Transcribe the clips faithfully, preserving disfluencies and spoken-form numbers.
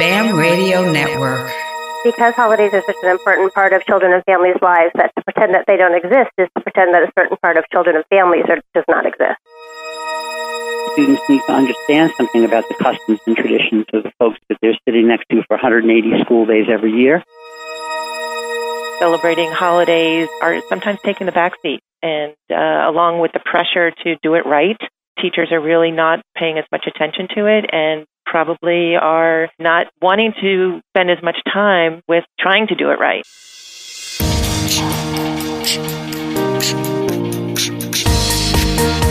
BAM Radio Network. Because holidays are such an important part of children and families' lives, that to pretend that they don't exist is to pretend that a certain part of children and families are, does not exist. Students need to understand something about the customs and traditions of the folks that they're sitting next to for one hundred eighty school days every year. Celebrating holidays are sometimes taking the backseat, and uh, along with the pressure to do it right, teachers are really not paying as much attention to it and probably are not wanting to spend as much time with trying to do it right.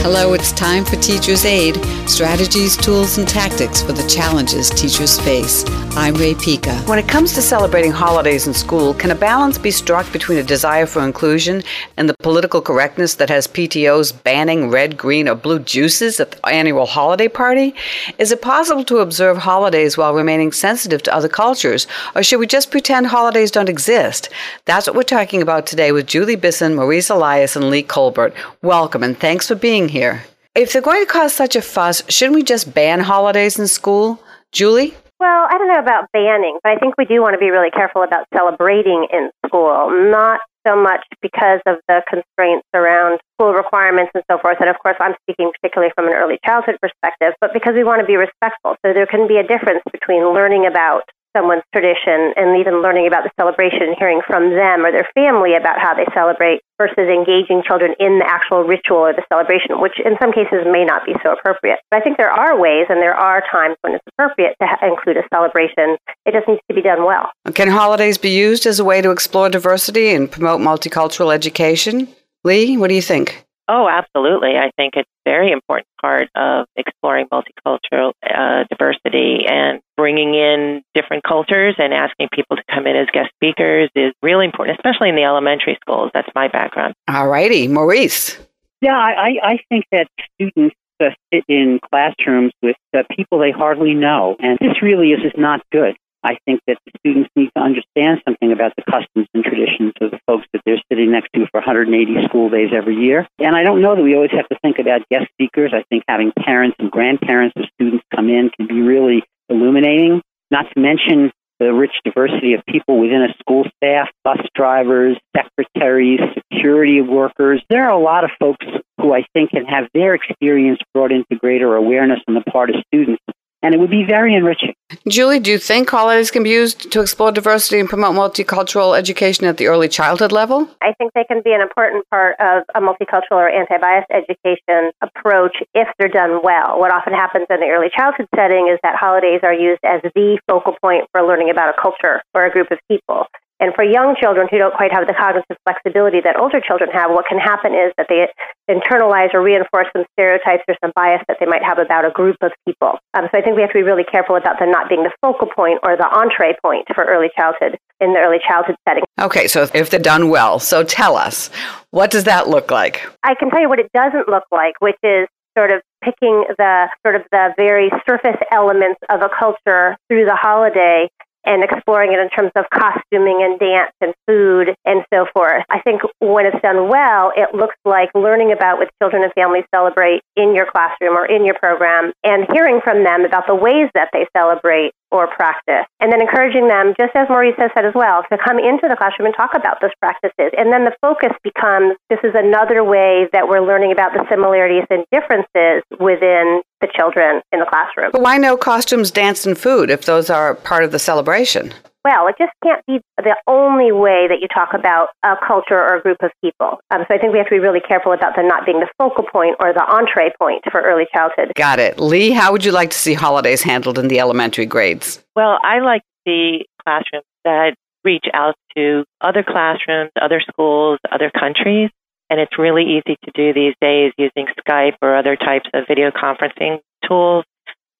Hello, it's time for Teacher's Aid, strategies, tools, and tactics for the challenges teachers face. I'm Rae Pica. When it comes to celebrating holidays in school, can a balance be struck between a desire for inclusion and the political correctness that has P T Os banning red, green, or blue juices at the annual holiday party? Is it possible to observe holidays while remaining sensitive to other cultures, or should we just pretend holidays don't exist? That's what we're talking about today with Julie Bisson, Maurice Elias, and Lee Colbert. Welcome, and thanks for being here. Here. If they're going to cause such a fuss, shouldn't we just ban holidays in school? Julie? Well, I don't know about banning, but I think we do want to be really careful about celebrating in school, not so much because of the constraints around school requirements and so forth. And of course, I'm speaking particularly from an early childhood perspective, but because we want to be respectful. So there can be a difference between learning about someone's tradition and even learning about the celebration and hearing from them or their family about how they celebrate versus engaging children in the actual ritual or the celebration, which in some cases may not be so appropriate. But I think there are ways and there are times when it's appropriate to ha- include a celebration. It just needs to be done well. Can holidays be used as a way to explore diversity and promote multicultural education? Lee, what do you think? Oh, absolutely. I think it's a very important part of exploring multicultural uh, diversity, and bringing in different cultures and asking people to come in as guest speakers is really important, especially in the elementary schools. That's my background. All righty. Maurice. Yeah, I, I think that students uh, sit in classrooms with uh, people they hardly know, and this really is just not good. I think that the students need to understand something about the customs and traditions of the folks that they're sitting next to for one hundred eighty school days every year. And I don't know that we always have to think about guest speakers. I think having parents and grandparents of students come in can be really illuminating, not to mention the rich diversity of people within a school staff, bus drivers, secretaries, security workers. There are a lot of folks who I think can have their experience brought into greater awareness on the part of students. And it would be very enriching. Julie, do you think holidays can be used to explore diversity and promote multicultural education at the early childhood level? I think they can be an important part of a multicultural or anti-bias education approach if they're done well. What often happens in the early childhood setting is that holidays are used as the focal point for learning about a culture or a group of people. And for young children who don't quite have the cognitive flexibility that older children have, what can happen is that they internalize or reinforce some stereotypes or some bias that they might have about a group of people. Um, so I think we have to be really careful about them not being the focal point or the entree point for early childhood, in the early childhood setting. Okay, so if they're done well, so tell us, what does that look like? I can tell you what it doesn't look like, which is sort of picking the sort of the very surface elements of a culture through the holiday and exploring it in terms of costuming and dance and food and so forth. I think when it's done well, it looks like learning about what children and families celebrate in your classroom or in your program and hearing from them about the ways that they celebrate or practice. And then encouraging them, just as Maurice has said as well, to come into the classroom and talk about those practices. And then the focus becomes, this is another way that we're learning about the similarities and differences within the children in the classroom. But why no costumes, dance, and food if those are part of the celebration? Well, it just can't be the only way that you talk about a culture or a group of people. Um, so I think we have to be really careful about them not being the focal point or the entree point for early childhood. Got it. Lee, how would you like to see holidays handled in the elementary grades? Well, I like to see classrooms that reach out to other classrooms, other schools, other countries. And it's really easy to do these days using Skype or other types of video conferencing tools.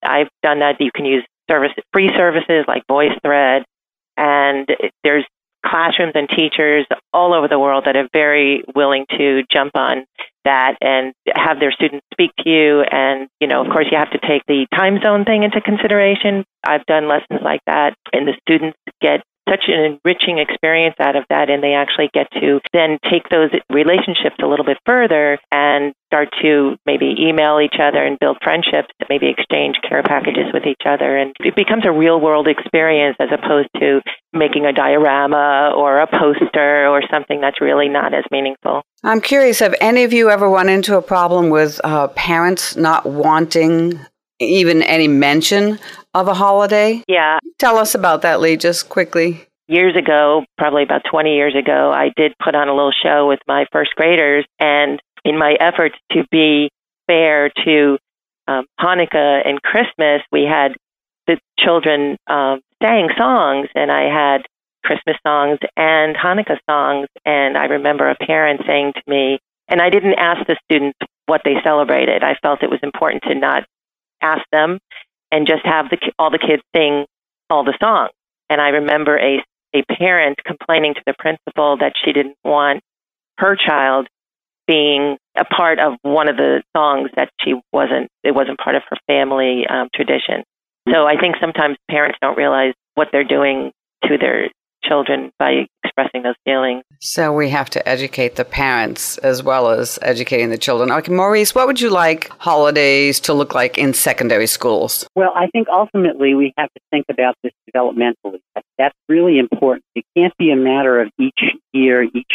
I've done that. You can use services, free services like VoiceThread. And there's classrooms and teachers all over the world that are very willing to jump on that and have their students speak to you. And, you know, of course, you have to take the time zone thing into consideration. I've done lessons like that, and the students get such an enriching experience out of that, and they actually get to then take those relationships a little bit further and start to maybe email each other and build friendships, maybe exchange care packages with each other. And it becomes a real-world experience as opposed to making a diorama or a poster or something that's really not as meaningful. I'm curious, have any of you ever run into a problem with uh, parents not wanting even any mention of a holiday? Yeah. Tell us about that, Lee, just quickly. Years ago, probably about twenty years ago, I did put on a little show with my first graders. And in my efforts to be fair to um, Hanukkah and Christmas, we had the children um, sang songs, and I had Christmas songs and Hanukkah songs. And I remember a parent saying to me, and I didn't ask the students what they celebrated. I felt it was important to not ask them and just have the, all the kids sing all the songs. And I remember a, a parent complaining to the principal that she didn't want her child being a part of one of the songs that she wasn't, it wasn't part of her family um, tradition. So I think sometimes parents don't realize what they're doing to their children by expressing those feelings. So we have to educate the parents as well as educating the children. Okay, Maurice, what would you like holidays to look like in secondary schools? Well, I think ultimately we have to think about this developmentally. That's really important. It can't be a matter of each year, each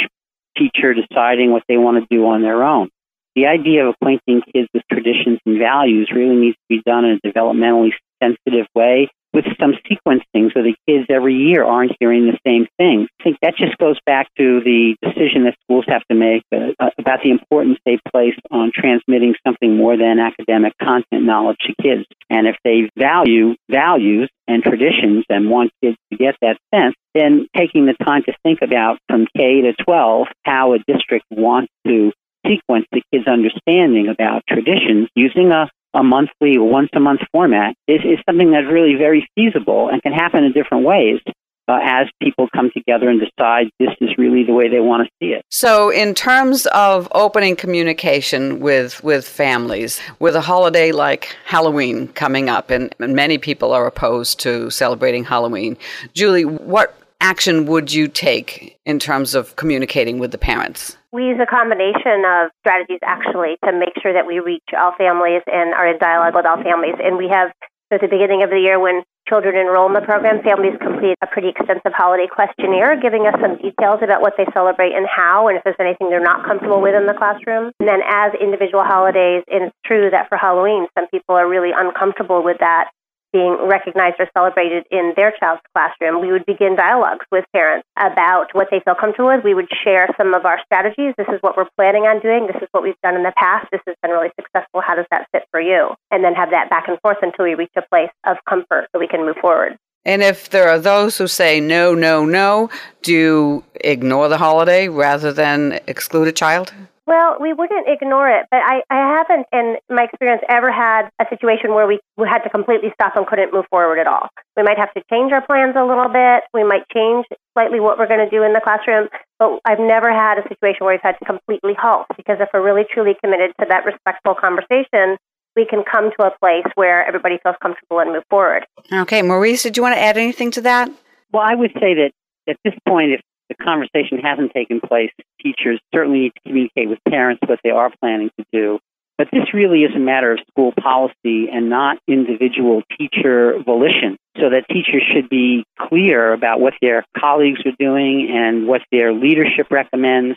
teacher deciding what they want to do on their own. The idea of acquainting kids with traditions and values really needs to be done in a developmentally sensitive way, with some sequencing so the kids every year aren't hearing the same things. I think that just goes back to the decision that schools have to make uh, about the importance they place on transmitting something more than academic content knowledge to kids. And if they value values and traditions and want kids to get that sense, then taking the time to think about from K to twelve how a district wants to sequence the kids' understanding about traditions using a a monthly, once-a-month format is, is something that's really very feasible and can happen in different ways uh, as people come together and decide this is really the way they want to see it. So in terms of opening communication with, with families, with a holiday like Halloween coming up, and, and many people are opposed to celebrating Halloween, Julie, what action would you take in terms of communicating with the parents? We use a combination of strategies, actually, to make sure that we reach all families and are in dialogue with all families. And we have, at the beginning of the year, when children enroll in the program, families complete a pretty extensive holiday questionnaire, giving us some details about what they celebrate and how, and if there's anything they're not comfortable with in the classroom. And then as individual holidays, and it's true that for Halloween, some people are really uncomfortable with that being recognized or celebrated in their child's classroom, we would begin dialogues with parents about what they feel comfortable with. We would share some of our strategies. This is what we're planning on doing. This is what we've done in the past. This has been really successful. How does that fit for you? And then have that back and forth until we reach a place of comfort so we can move forward. And if there are those who say no, no, no, do you ignore the holiday rather than exclude a child? Well, we wouldn't ignore it, but I, I haven't, in my experience, ever had a situation where we, we had to completely stop and couldn't move forward at all. We might have to change our plans a little bit. We might change slightly what we're going to do in the classroom, but I've never had a situation where we've had to completely halt, because if we're really truly committed to that respectful conversation, we can come to a place where everybody feels comfortable and move forward. Okay. Maurice, did you want to add anything to that? Well, I would say that at this point, if the conversation hasn't taken place, teachers certainly need to communicate with parents what they are planning to do. But this really is a matter of school policy and not individual teacher volition, so that teachers should be clear about what their colleagues are doing and what their leadership recommends,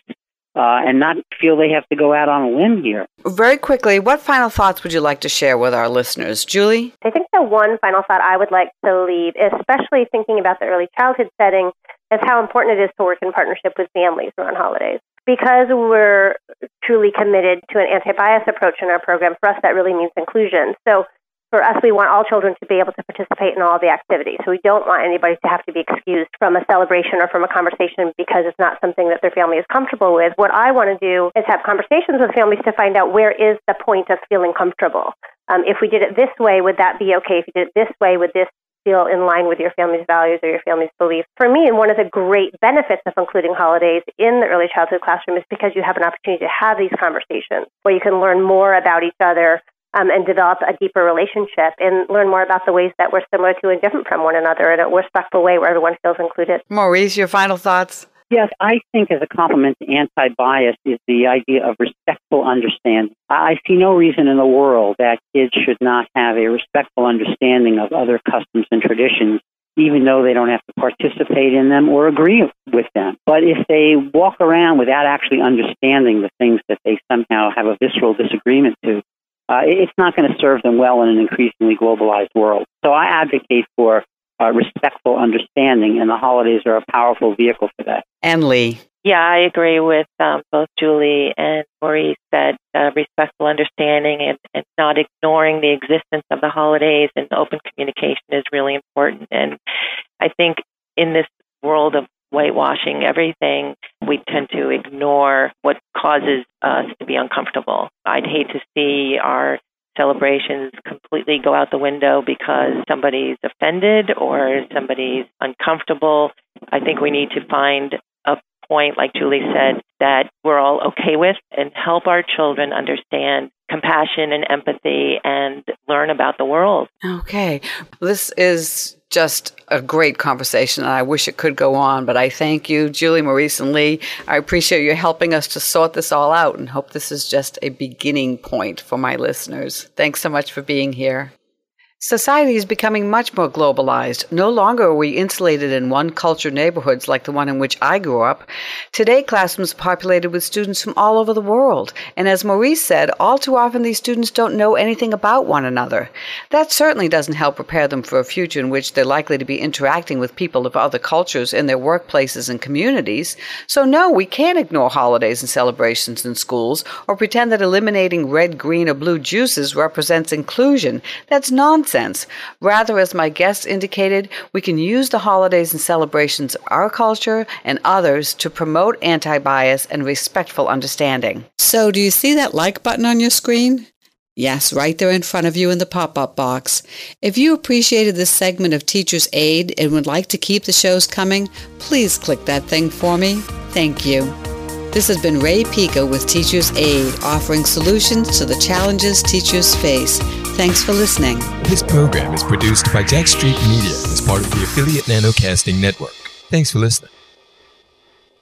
uh, and not feel they have to go out on a limb here. Very quickly, what final thoughts would you like to share with our listeners? Julie? I think the one final thought I would like to leave, especially thinking about the early childhood setting, is how important it is to work in partnership with families around holidays. Because we're truly committed to an anti-bias approach in our program, for us that really means inclusion. So for us, we want all children to be able to participate in all the activities. So we don't want anybody to have to be excused from a celebration or from a conversation because it's not something that their family is comfortable with. What I want to do is have conversations with families to find out where is the point of feeling comfortable. Um, if we did it this way, would that be okay? If you did it this way, would this feel in line with your family's values or your family's beliefs? For me, one of the great benefits of including holidays in the early childhood classroom is because you have an opportunity to have these conversations where you can learn more about each other, um, and develop a deeper relationship and learn more about the ways that we're similar to and different from one another in a respectful way where everyone feels included. Maurice, your final thoughts? Yes, I think as a complement to anti-bias is the idea of respectful understanding. I see no reason in the world that kids should not have a respectful understanding of other customs and traditions, even though they don't have to participate in them or agree with them. But if they walk around without actually understanding the things that they somehow have a visceral disagreement to, uh, it's not going to serve them well in an increasingly globalized world. So I advocate for Uh, respectful understanding, and the holidays are a powerful vehicle for that. And Lee? Yeah, I agree with um, both Julie and Maurice that uh, respectful understanding and, and not ignoring the existence of the holidays and open communication is really important. And I think in this world of whitewashing everything, we tend to ignore what causes us to be uncomfortable. I'd hate to see our celebrations completely go out the window because somebody's offended or somebody's uncomfortable. I think we need to find a point, like Julie said, that we're all okay with and help our children understand compassion and empathy and learn about the world. Okay. This is just a great conversation, and I wish it could go on, but I thank you, Julie, Maurice, and Lee. I appreciate you helping us to sort this all out and hope this is just a beginning point for my listeners. Thanks so much for being here. Society is becoming much more globalized. No longer are we insulated in one culture neighborhoods like the one in which I grew up. Today, classrooms are populated with students from all over the world. And as Maurice said, all too often these students don't know anything about one another. That certainly doesn't help prepare them for a future in which they're likely to be interacting with people of other cultures in their workplaces and communities. So no, we can't ignore holidays and celebrations in schools or pretend that eliminating red, green, or blue juices represents inclusion. That's nonsense. Sense. Rather, as my guests indicated, we can use the holidays and celebrations of our culture and others to promote anti-bias and respectful understanding. So do you see that like button on your screen? Yes, right there in front of you in the pop-up box. If you appreciated this segment of Teacher's Aid and would like to keep the shows coming, please click that thing for me. Thank you. This has been Rae Pica with Teacher's Aid, offering solutions to the challenges teachers face. Thanks for listening. This program is produced by Jack Street Media as part of the Affiliate Nanocasting Network. Thanks for listening.